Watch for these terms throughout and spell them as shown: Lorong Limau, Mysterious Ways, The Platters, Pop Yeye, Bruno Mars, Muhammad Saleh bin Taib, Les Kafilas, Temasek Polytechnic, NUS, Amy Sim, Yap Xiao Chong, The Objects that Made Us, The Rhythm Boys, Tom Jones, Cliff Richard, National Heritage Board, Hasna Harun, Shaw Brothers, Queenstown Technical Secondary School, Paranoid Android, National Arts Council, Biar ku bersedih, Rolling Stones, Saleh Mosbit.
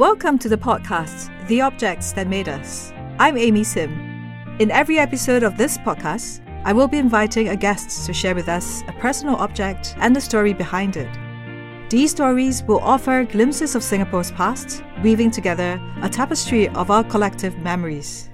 Welcome to the podcast, The Objects That Made Us. I'm Amy Sim. In every episode of this podcast, I will be inviting a guest to share with us a personal object and the story behind it. These stories will offer glimpses of Singapore's past, weaving together a tapestry of our collective memories.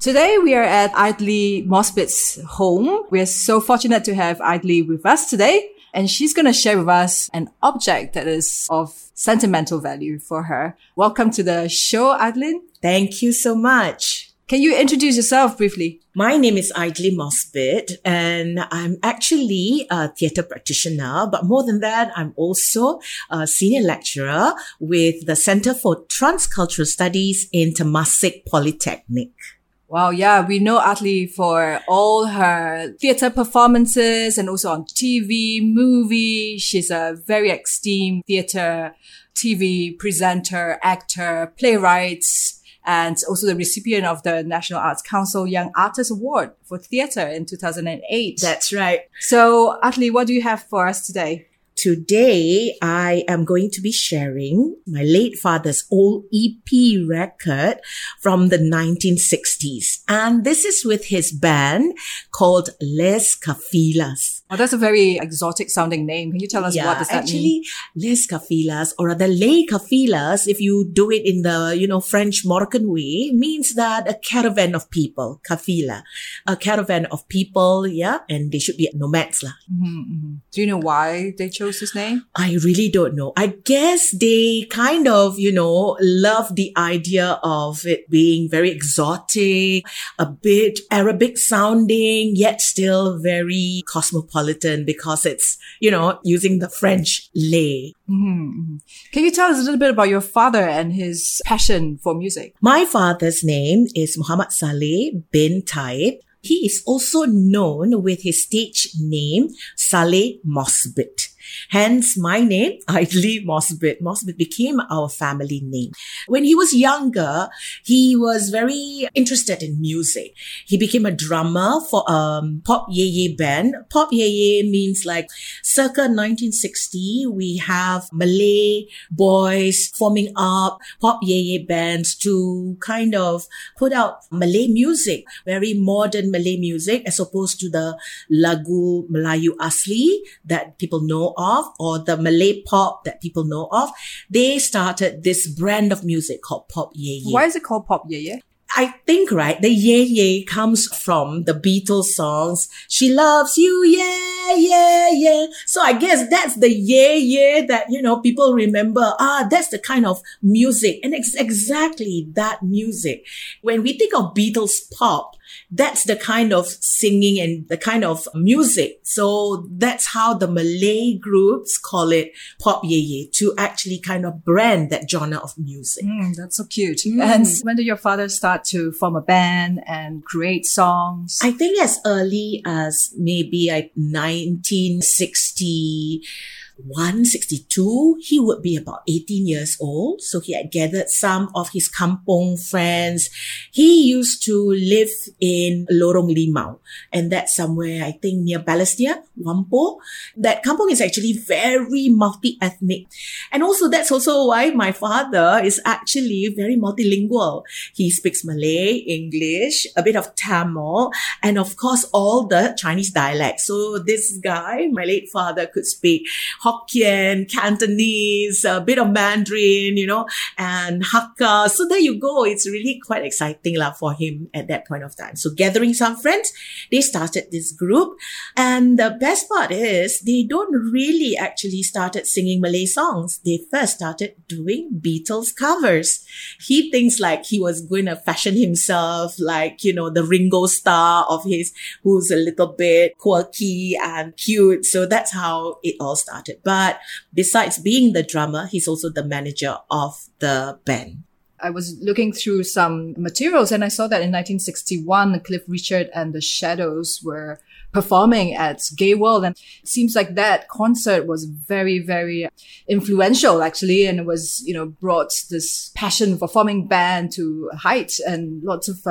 Today we are at Aidli Mosbit's home. We're so fortunate to have Aidli with us today, and she's going to share with us an object that is of sentimental value for her. Welcome to the show, Aidli. Thank you so much. Can you introduce yourself briefly? My name is Aidli Mosbit, and I'm actually a theatre practitioner, but more than that, I'm also a senior lecturer with the Centre for Transcultural Studies in Temasek Polytechnic. Wow, yeah, we know Aidli for all her theatre performances and also on TV, movie. She's a very esteemed theatre, TV presenter, actor, playwright, and also the recipient of the National Arts Council Young Artist Award for Theatre in 2008. That's right. So, Aidli, what do you have for us today? Today, I am going to be sharing my late father's old EP record from the 1960s. And this is with his band called Les Kafilas. Oh, that's a very exotic sounding name. Can you tell us what does that mean? Actually, Les Kafilas, or rather Les Kafilas, if you do it in the, French Moroccan way, means that a caravan of people, kafila, a caravan of people, and they should be nomads. Do you know why they chose his name? I really don't know. I guess they kind of, love the idea of it being very exotic, a bit Arabic sounding, yet still very cosmopolitan because it's, using the French lay. Mm-hmm. Can you tell us a little bit about your father and his passion for music? My father's name is Muhammad Saleh bin Taib. He is also known with his stage name, Saleh Mosbit. Hence, my name, Aidli Mosbit. Mosbit became our family name. When he was younger, he was very interested in music. He became a drummer for a Pop Yeye band. Pop Yeye means like circa 1960, we have Malay boys forming up Pop Yeye bands to kind of put out Malay music, very modern Malay music, as opposed to the lagu Melayu asli that people know of, or the Malay pop that people know of. They started this brand of music called Pop Yeye. Why is it called Pop Yeye? I think, the Yeye comes from the Beatles songs, She Loves You, Yeah, Yeah, Yeah. So I guess that's the Yeye that, people remember. That's the kind of music. And it's exactly that music. When we think of Beatles pop, that's the kind of singing and the kind of music. So that's how the Malay groups call it Pop Yeye, to actually kind of brand that genre of music. That's so cute. And when did your father start to form a band and create songs? I think as early as maybe 1961, 62, he would be about 18 years old. So he had gathered some of his kampong friends. He used to live in Lorong Limau, and that's somewhere, I think, near Balestier, Wampo. That kampong is actually very multi-ethnic. And also, that's also why my father is actually very multilingual. He speaks Malay, English, a bit of Tamil, and of course, all the Chinese dialects. So this guy, my late father, could speak Hokkien, Cantonese, a bit of Mandarin, and Hakka. So there you go. It's really quite exciting for him at that point of time. So gathering some friends, they started this group. And the best part is they don't really actually started singing Malay songs. They first started doing Beatles covers. He thinks like he was going to fashion himself like, the Ringo Starr of his, who's a little bit quirky and cute. So that's how it all started. But besides being the drummer, he's also the manager of the band. I was looking through some materials and I saw that in 1961, Cliff Richard and the Shadows were performing at Gay World. And it seems like that concert was very, very influential, actually. And it was, brought this passion for forming band to heights, and lots of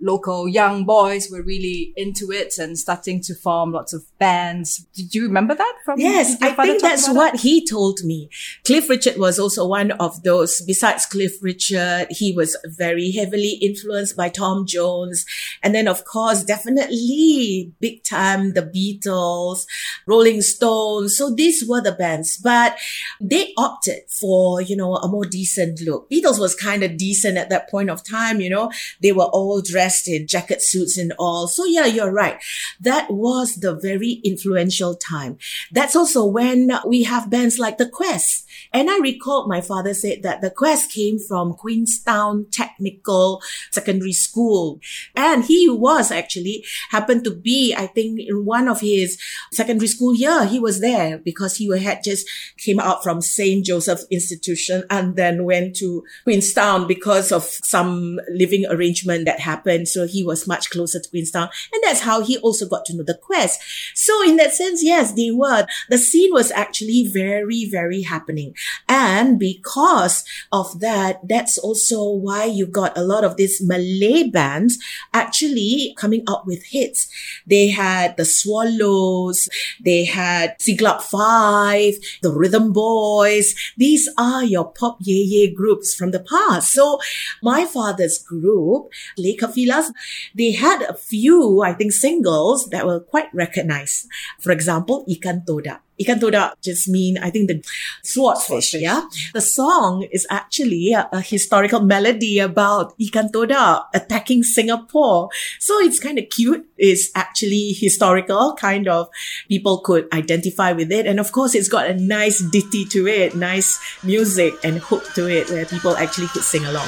local young boys were really into it and starting to form lots of bands. Did you remember that? Yes, I think that's what he told me. Cliff Richard was also one of those. Besides Cliff Richard, he was very heavily influenced by Tom Jones. And then, of course, definitely big time, the Beatles, Rolling Stones. So these were the bands, but they opted for, you know, a more decent look. Beatles was kind of decent at that point of time, you know, they were all dressed in jacket suits and all. So yeah, you're right. That was the very influential time. That's also when we have bands like The Quest. And I recall my father said that The Quest came from Queenstown Technical Secondary School. And he was actually happened to be, I think, in one of his secondary school year, he was there because he had just came out from St. Joseph's Institution and then went to Queenstown because of some living arrangement that happened. So he was much closer to Queenstown. And that's how he also got to know The Quest. So in that sense, yes, they were. The scene was actually very, very happening. And because of that, that's also why you got a lot of these Malay bands actually coming out with hits. They had The Swallows. They had Siglap Five, The Rhythm Boys. These are your pop yeye groups from the past. So my father's group, Les Kafilas, they had a few, I think, singles that were quite recognized. For example, Ikan Todak. Ikan Todak just mean, I think, the swordfish, yeah? The song is actually a historical melody about Ikan Todak attacking Singapore. So it's kind of cute. It's actually historical, kind of people could identify with it. And of course, it's got a nice ditty to it, nice music and hook to it where people actually could sing along.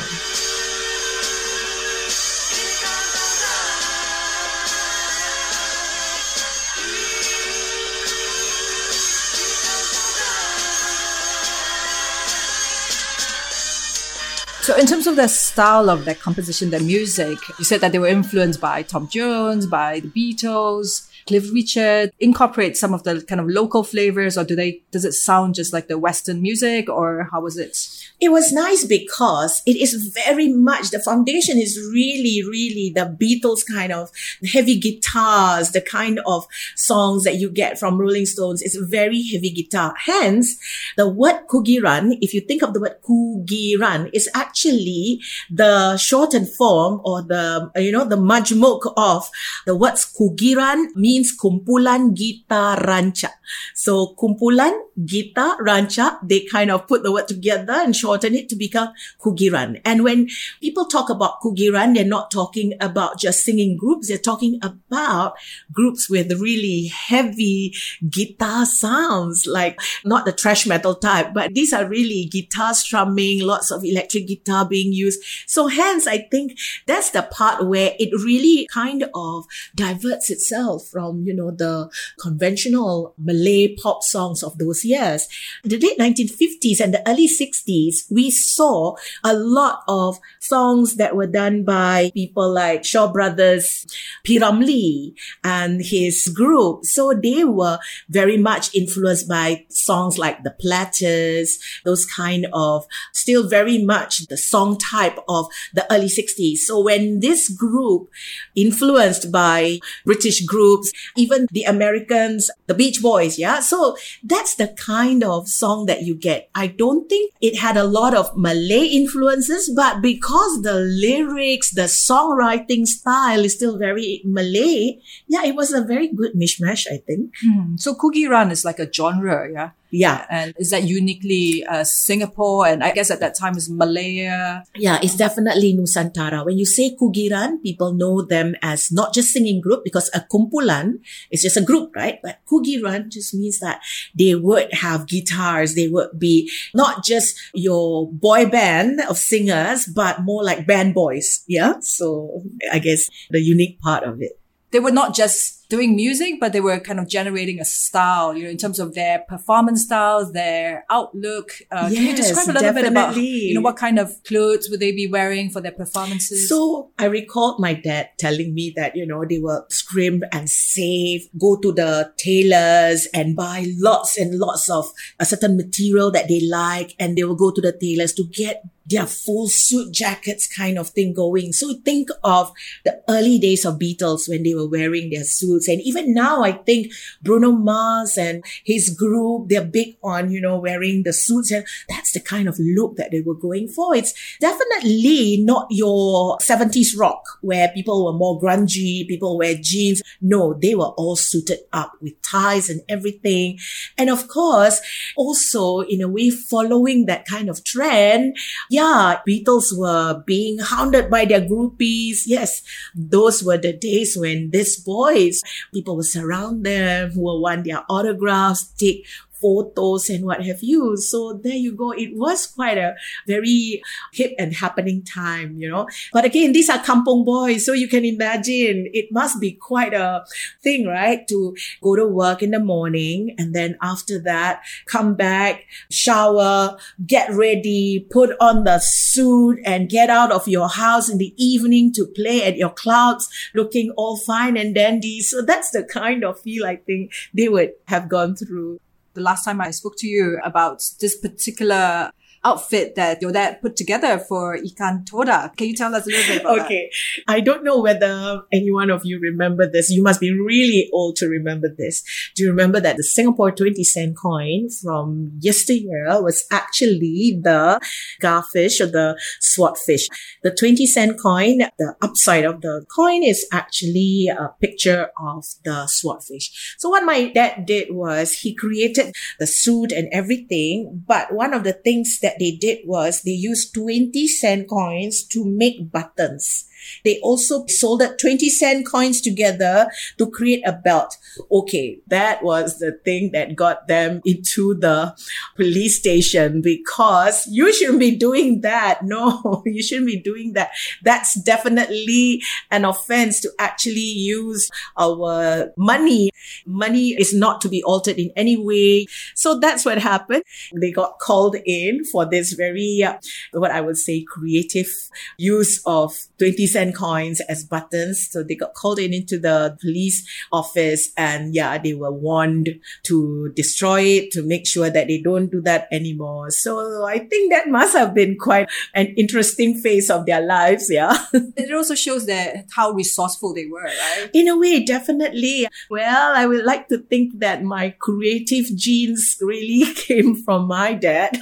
So in terms of their style of their composition, their music, you said that they were influenced by Tom Jones, by the Beatles, Cliff Richard. Incorporate some of the kind of local flavors, or does it sound just like the Western music, or how was it? It was nice because it is very much, the foundation is really, really the Beatles kind of heavy guitars, the kind of songs that you get from Rolling Stones. It's very heavy guitar. Hence, the word Kugiran, if you think of the word Kugiran, is actually the shortened form or the, you know, the majmuk of the words Kugiran means kumpulan gitar ranca. So kumpulan gitar ranca, they kind of put the word together and shorten it to become Kugiran. And when people talk about Kugiran, they're not talking about just singing groups. They're talking about groups with really heavy guitar sounds, like not the thrash metal type, but these are really guitar strumming, lots of electric guitar being used. So hence, I think that's the part where it really kind of diverts itself from, you know, the conventional Malay pop songs of those years. The late 1950s and the early 60s, we saw a lot of songs that were done by people like Shaw Brothers, P. Ramlee and his group. So they were very much influenced by songs like The Platters, those kind of still very much the song type of the early 60s. So when this group, influenced by British groups, even the Americans, the Beach Boys, yeah? So that's the kind of song that you get. I don't think it had a lot of Malay influences, but because the lyrics, the songwriting style is still very Malay, yeah, it was a very good mishmash, I think. So Kugiran is like a genre, yeah? Yeah. And is that uniquely Singapore? And I guess at that time is Malaya. Yeah, it's definitely Nusantara. When you say Kugiran, people know them as not just singing group, because a kumpulan is just a group, right? But Kugiran just means that they would have guitars. They would be not just your boy band of singers, but more like band boys. Yeah. So I guess the unique part of it. They were not just doing music, but they were kind of generating a style, you know, in terms of their performance styles, their outlook. Yes, can you describe a little bit about, you know, what kind of clothes would they be wearing for their performances? So I recall my dad telling me that, you know, they were scrimp and save, go to the tailors and buy lots and lots of a certain material that they like, and they will go to the tailors to get their full suit jackets kind of thing going. So think of the early days of Beatles when they were wearing their suits. And even now, I think Bruno Mars and his group, they're big on, you know, wearing the suits. And that's the kind of look that they were going for. It's definitely not your 70s rock where people were more grungy, people wear jeans. No, they were all suited up with ties and everything. And of course, also in a way following that kind of trend, Beatles were being hounded by their groupies. Yes, those were the days when these boys, people would surround them, who would want their autographs, take photos and what have you. So there you go. It was quite a very hip and happening time, you know. But again, these are kampong boys. So you can imagine it must be quite a thing, right? To go to work in the morning and then after that, come back, shower, get ready, put on the suit and get out of your house in the evening to play at your clubs, looking all fine and dandy. So that's the kind of feel I think they would have gone through. The last time I spoke to you about this particular outfit that your dad put together for Ikan Todak. Can you tell us a little bit about that? I don't know whether any one of you remember this. You must be really old to remember this. Do you remember that the Singapore 20-cent coin from yesteryear was actually the garfish or the swordfish? The 20-cent coin, the upside of the coin is actually a picture of the swordfish. So what my dad did was he created the suit and everything, but one of the things that they did was they used 20-cent coins to make buttons. They also soldered 20-cent coins together to create a belt. Okay, that was the thing that got them into the police station because you shouldn't be doing that. No, you shouldn't be doing that. That's definitely an offense to actually use our money. Money is not to be altered in any way. So that's what happened. They got called in for this very, what I would say, creative use of 20-cent coins as buttons. So they got called in into the police office and they were warned to destroy it, to make sure that they don't do that anymore. So I think that must have been quite an interesting phase of their lives. Yeah. It also shows that how resourceful they were, right? In a way, definitely. Well, I would like to think that my creative genes really came from my dad.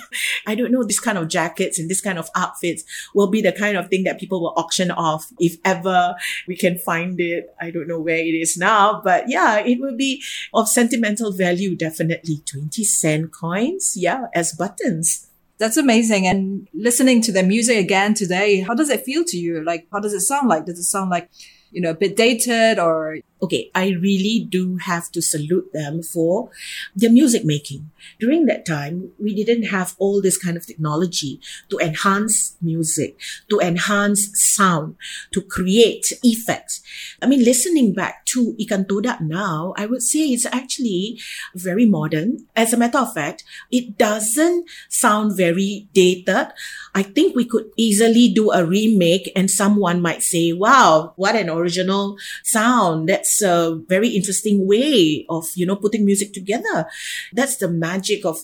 I don't know, this kind of jackets and this kind of outfits will be the kind of thing that people will auction off if ever we can find it. I don't know where it is now, but it will be of sentimental value, definitely. 20-cent coins, as buttons. That's amazing. And listening to their music again today, how does it feel to you? Like, how does it sound like? Does it sound like, you know, a bit dated or... Okay, I really do have to salute them for their music making. During that time, we didn't have all this kind of technology to enhance music, to enhance sound, to create effects. I mean, listening back to Ikan Todak now, I would say it's actually very modern. As a matter of fact, it doesn't sound very dated. I think we could easily do a remake and someone might say, wow, what an original sound. That's a very interesting way of, you know, putting music together. That's the magic of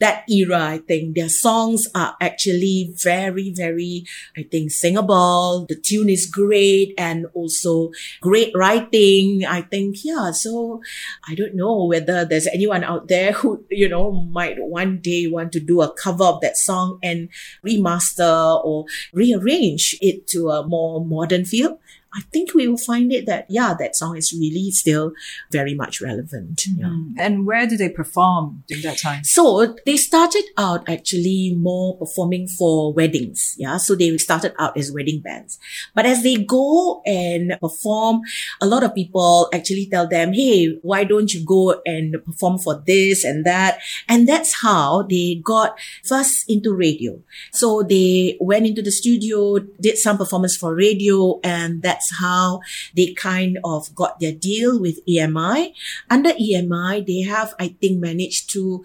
that era, I think. Their songs are actually very, very, I think, singable. The tune is great and also great writing, I think. Yeah, so I don't know whether there's anyone out there who, you know, might one day want to do a cover of that song and remaster or rearrange it to a more modern feel. I think we will find it that, that song is really still very much relevant. Yeah. And where do they perform during that time? So they started out actually more performing for weddings. Yeah. So they started out as wedding bands. But as they go and perform, a lot of people actually tell them, hey, why don't you go and perform for this and that? And that's how they got first into radio. So they went into the studio, did some performance for radio, and that that's how they kind of got their deal with EMI. Under EMI, they have, I think, managed to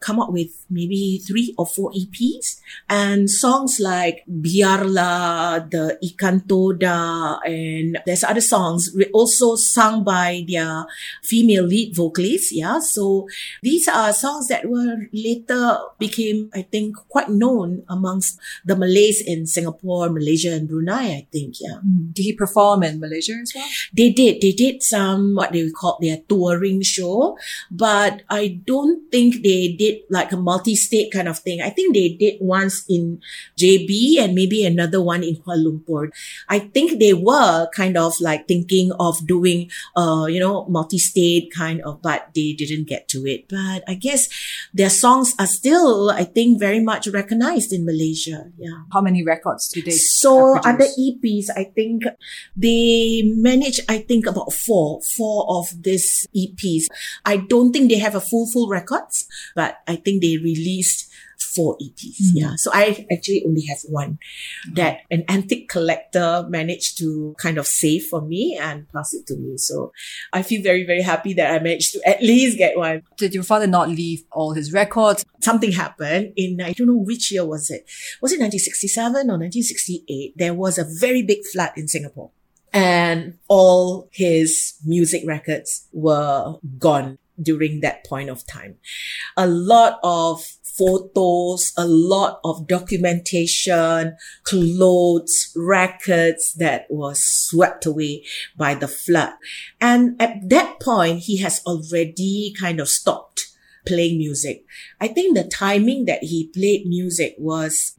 come up with maybe 3 or 4 EPs, and songs like Biarlah, the Ikan Todak, and there's other songs also sung by their female lead vocalists. Yeah, so these are songs that were later became, I think, quite known amongst the Malays in Singapore, Malaysia, and Brunei, I think. Yeah. Did he perform in Malaysia as well? They did some what they call their touring show, but I don't think they did like a multi-state kind of thing. I think they did once in JB and maybe another one in Kuala Lumpur. I think they were kind of like thinking of doing, multi-state kind of, but they didn't get to it. But I guess their songs are still, I think, very much recognized in Malaysia. Yeah. How many records did they produce? Under EPs, I think they managed, about 4 of these EPs. I don't think they have a full records, but I think they released 4 EPs. Mm-hmm. Yeah. So I actually only have one that an antique collector managed to kind of save for me and pass it to me. So I feel very, very happy that I managed to at least get one. Did your father not leave all his records? Something happened in, I don't know which year was it? Was it 1967 or 1968? There was a very big flood in Singapore and all his music records were gone. During that point of time, a lot of photos, a lot of documentation, clothes, records that were swept away by the flood. And at that point, he has already kind of stopped playing music. I think the timing that he played music was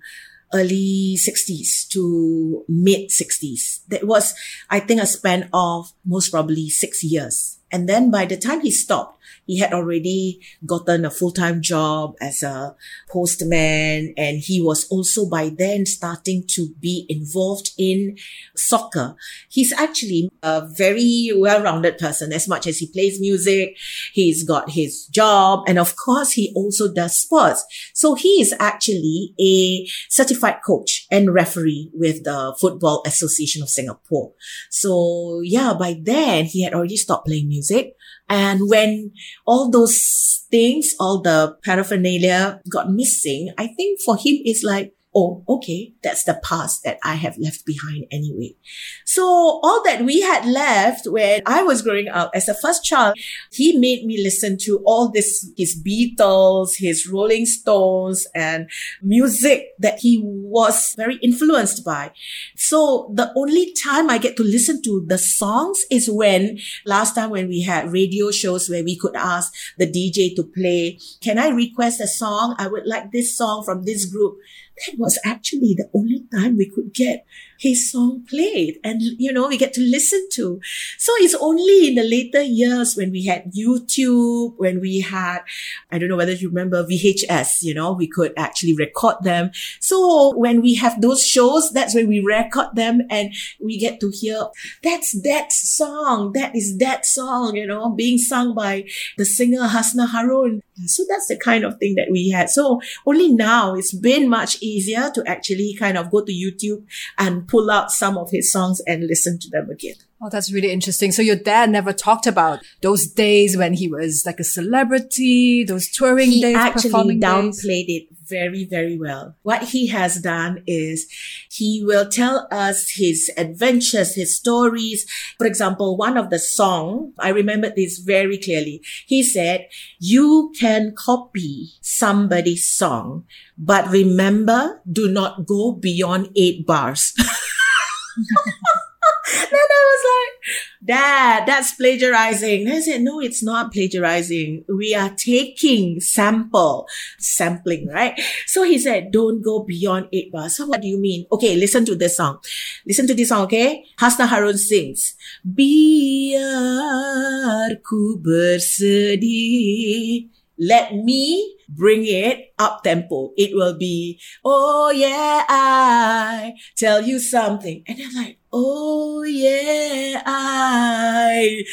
early 60s to mid 60s. That was, I think, a span of most probably 6 years. And then by the time he stopped, he had already gotten a full-time job as a postman, and he was also by then starting to be involved in soccer. He's actually a very well-rounded person. As much as he plays music, he's got his job, and of course, he also does sports. So he is actually a certified coach and referee with the Football Association of Singapore. So yeah, by then, he had already stopped playing music. And when all those things, all the paraphernalia got missing, I think for him it's like, oh, okay, that's the past that I have left behind anyway. So all that we had left when I was growing up as a first child, he made me listen to all this, his Beatles, his Rolling Stones, and music that he was very influenced by. So the only time I get to listen to the songs is when last time when we had radio shows where we could ask the DJ to play, can I request a song? I would like this song from this group. That was actually the only time we could get his song played and, we get to listen to. So it's only in the later years when we had YouTube, when we had, I don't know whether you remember VHS, we could actually record them. So when we have those shows, that's when we record them and we get to hear, that's that song, that is that song, being sung by the singer Hasna Harun. So that's the kind of thing that we had. So only now it's been much easier to actually kind of go to YouTube and pull out some of his songs and listen to them again. Oh, that's really interesting. So your dad never talked about those days when he was like a celebrity, those touring days, performing days. He actually downplayed it very, very well. What he has done is he will tell us his adventures, his stories. For example, one of the song, I remember this very clearly. He said, you can copy somebody's song, but remember, do not go beyond 8 bars. Then I was like, Dad, that's plagiarizing. And I said, no, it's not plagiarizing. We are taking sampling, right? So he said, don't go beyond 8 bars. So what do you mean? Okay, listen to this song. Okay? Hasna Harun sings, Biar ku bersedih. Let me bring it up tempo. It will be, oh yeah, I tell you something. And I'm like, oh yeah, I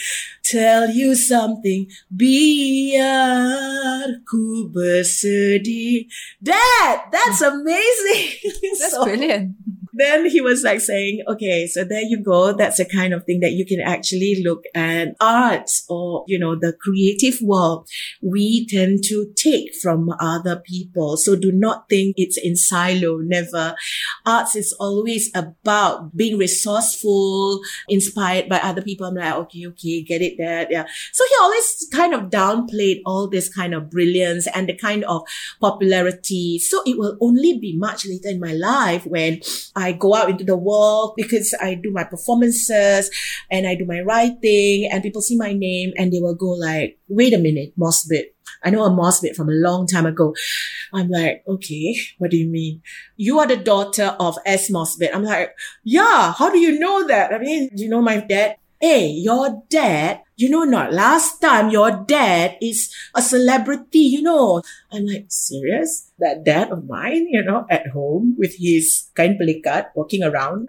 tell you something. Biar ku bersedih. Dad, that's amazing. That's so brilliant. Then he was like saying, okay, so there you go. That's the kind of thing that you can actually look at arts or, you know, the creative world. We tend to take from other people. So do not think it's in silo. Never. Arts is always about being resourceful, inspired by other people. I'm like, okay, get it there. Yeah. So he always kind of downplayed all this kind of brilliance and the kind of popularity. So it will only be much later in my life when I go out into the world, because I do my performances and I do my writing and people see my name and they will go like, wait a minute, Mosbit. I know a Mosbit from a long time ago. I'm like, okay, what do you mean? You are the daughter of S. Mosbit. I'm like, yeah, how do you know that? I mean, do you know my dad? Hey, your dad, you know not, last time your dad is a celebrity, you know. I'm like, serious? That dad of mine, you know, at home with his kain pelikat walking around?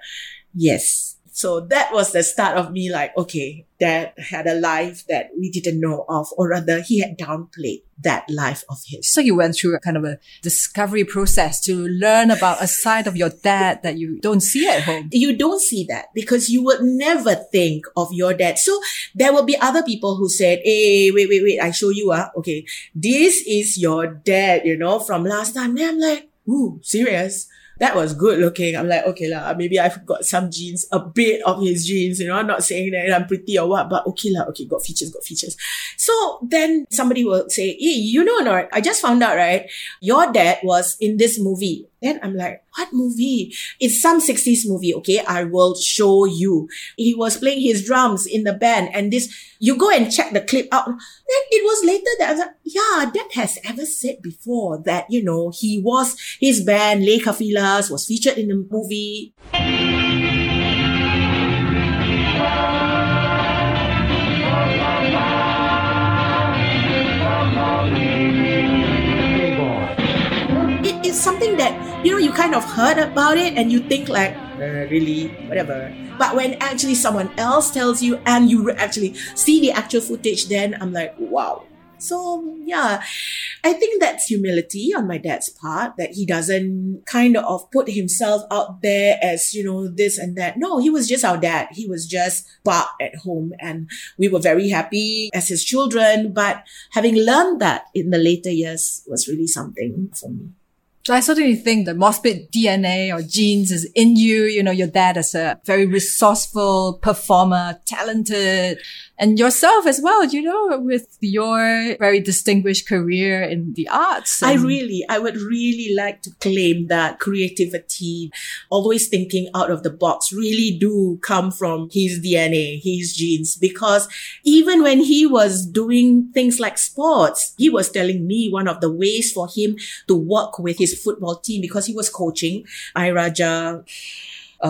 Yes. So that was the start of me like, okay, dad had a life that we didn't know of, or rather he had downplayed that life of his. So you went through a kind of a discovery process to learn about a side of your dad that you don't see at home. You don't see that because you would never think of your dad. So there will be other people who said, hey, wait, I show you. Okay, this is your dad, you know, from last time. Then I'm like, ooh, serious? That was good looking. I'm like, okay lah, maybe I've got some genes, a bit of his genes, you know, I'm not saying that I'm pretty or what, but okay lah, okay, got features. So then somebody will say, hey, you know not, I just found out, right? Your dad was in this movie. Then I'm like, what movie? It's some 60s movie, okay? I will show you. He was playing his drums in the band and this, you go and check the clip out. Then it was later that I was like, yeah, Dad has ever said before that, you know, he was, his band, Les Kafilas, was featured in the movie. It's something that, you know, you kind of heard about it and you think like, really, whatever. But when actually someone else tells you and you actually see the actual footage, then I'm like, wow. So yeah, I think that's humility on my dad's part, that he doesn't kind of put himself out there as, you know, this and that. No, he was just our dad. He was just Bob at home and we were very happy as his children. But having learned that in the later years was really something for me. So I certainly think the Mosbit DNA or genes is in you. You know, your dad is a very resourceful performer, talented, and yourself as well, you know, with your very distinguished career in the arts. I would really like to claim that creativity, always thinking out of the box, really do come from his DNA, his genes, because even when he was doing things like sports, he was telling me one of the ways for him to work with his football team, because he was coaching Airaja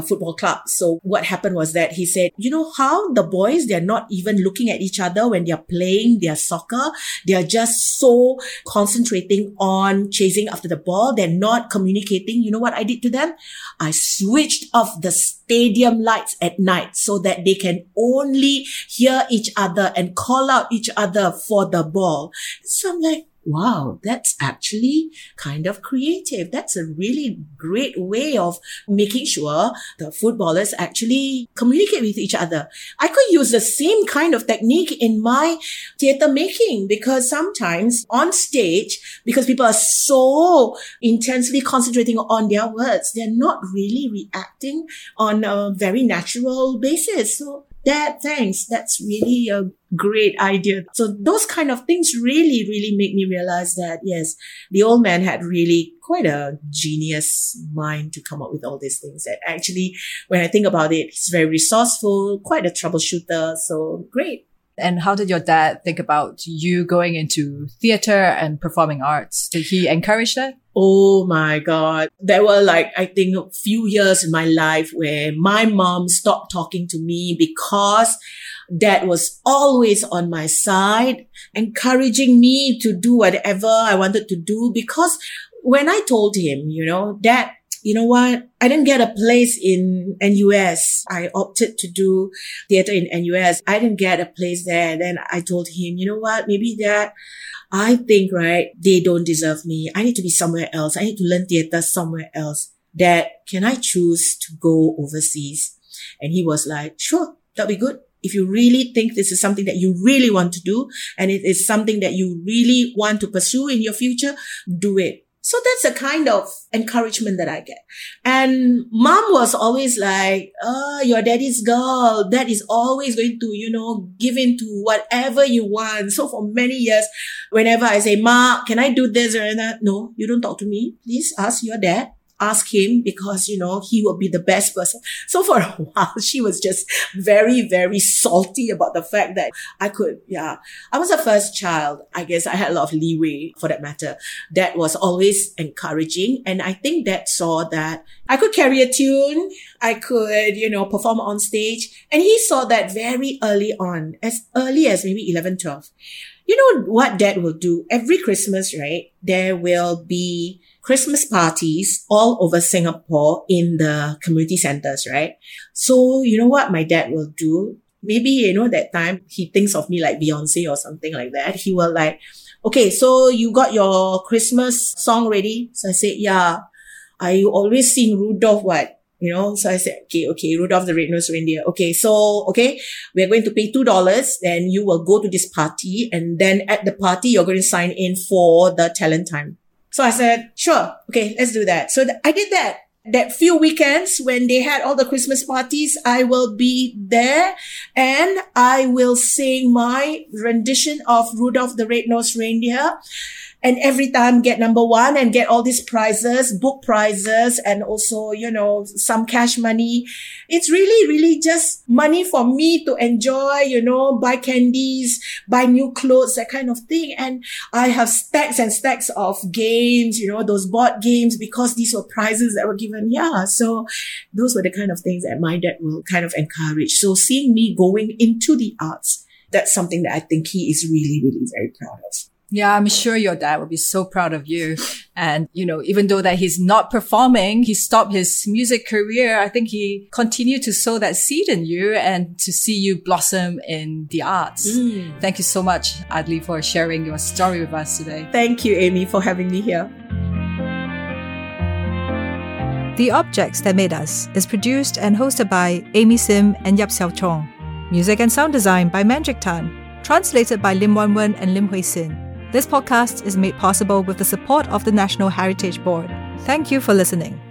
football club. So what happened was that he said, you know how the boys, they're not even looking at each other when they're playing their soccer. They're just so concentrating on chasing after the ball. They're not communicating. You know what I did to them? I switched off the stadium lights at night so that they can only hear each other and call out each other for the ball. So I'm like, wow, that's actually kind of creative. That's a really great way of making sure the footballers actually communicate with each other. I could use the same kind of technique in my theatre making, because sometimes on stage, because people are so intensely concentrating on their words, they're not really reacting on a very natural basis. So Dad, thanks. That's really a great idea. So those kind of things really, really make me realize that, yes, the old man had really quite a genius mind to come up with all these things. And actually, when I think about it, he's very resourceful, quite a troubleshooter. So great. And how did your dad think about you going into theatre and performing arts? Did he encourage that? Oh my God. There were like, I think a few years in my life where my mom stopped talking to me because Dad was always on my side, encouraging me to do whatever I wanted to do. Because when I told him, you know, Dad, you know what? I didn't get a place in NUS. I opted to do theatre in NUS. I didn't get a place there. Then I told him, you know what? Maybe that I think, right, they don't deserve me. I need to be somewhere else. I need to learn theatre somewhere else. Dad, can I choose to go overseas? And he was like, sure, that'll be good. If you really think this is something that you really want to do and it is something that you really want to pursue in your future, do it. So that's the kind of encouragement that I get. And Mom was always like, oh, your daddy's girl. Dad is always going to, you know, give in to whatever you want. So for many years, whenever I say, Ma, can I do this or that? No, you don't talk to me. Please ask your dad. Ask him, because, you know, he will be the best person. So for a while, she was just very, very salty about the fact that I could, I was the first child. I guess I had a lot of leeway for that matter. That was always encouraging. And I think Dad saw that I could carry a tune. I could, you know, perform on stage. And he saw that very early on, as early as maybe 11, 12. You know what Dad will do? Every Christmas, right, there will be Christmas parties all over Singapore in the community centers, right? So, you know what my dad will do? Maybe, you know, that time he thinks of me like Beyonce or something like that. He will like, okay, so you got your Christmas song ready? So I said, yeah. I always sing Rudolph, what? You know, so I said, okay, Rudolph the Red-Nosed Reindeer. Okay, we're going to pay $2. Then you will go to this party. And then at the party, you're going to sign in for the talent time. So I said, sure. Okay, let's do that. So I did that. That few weekends when they had all the Christmas parties, I will be there and I will sing my rendition of Rudolph the Red-Nosed Reindeer. And every time get number one and get all these prizes, book prizes, and also, you know, some cash money. It's really, really just money for me to enjoy, you know, buy candies, buy new clothes, that kind of thing. And I have stacks and stacks of games, you know, those board games, because these were prizes that were given. Yeah. So those were the kind of things that my dad will kind of encourage. So seeing me going into the arts, that's something that I think he is really, really very proud of. Yeah, I'm sure your dad would be so proud of you. And, you know, even though that he's not performing, he stopped his music career, I think he continued to sow that seed in you and to see you blossom in the arts. Mm. Thank you so much, Aidli, for sharing your story with us today. Thank you, Amy, for having me here. The Objects That Made Us is produced and hosted by Amy Sim and Yap Xiao Chong. Music and sound design by Manjik Tan. Translated by Lim Wan Wen and Lim Hui Sin. This podcast is made possible with the support of the National Heritage Board. Thank you for listening.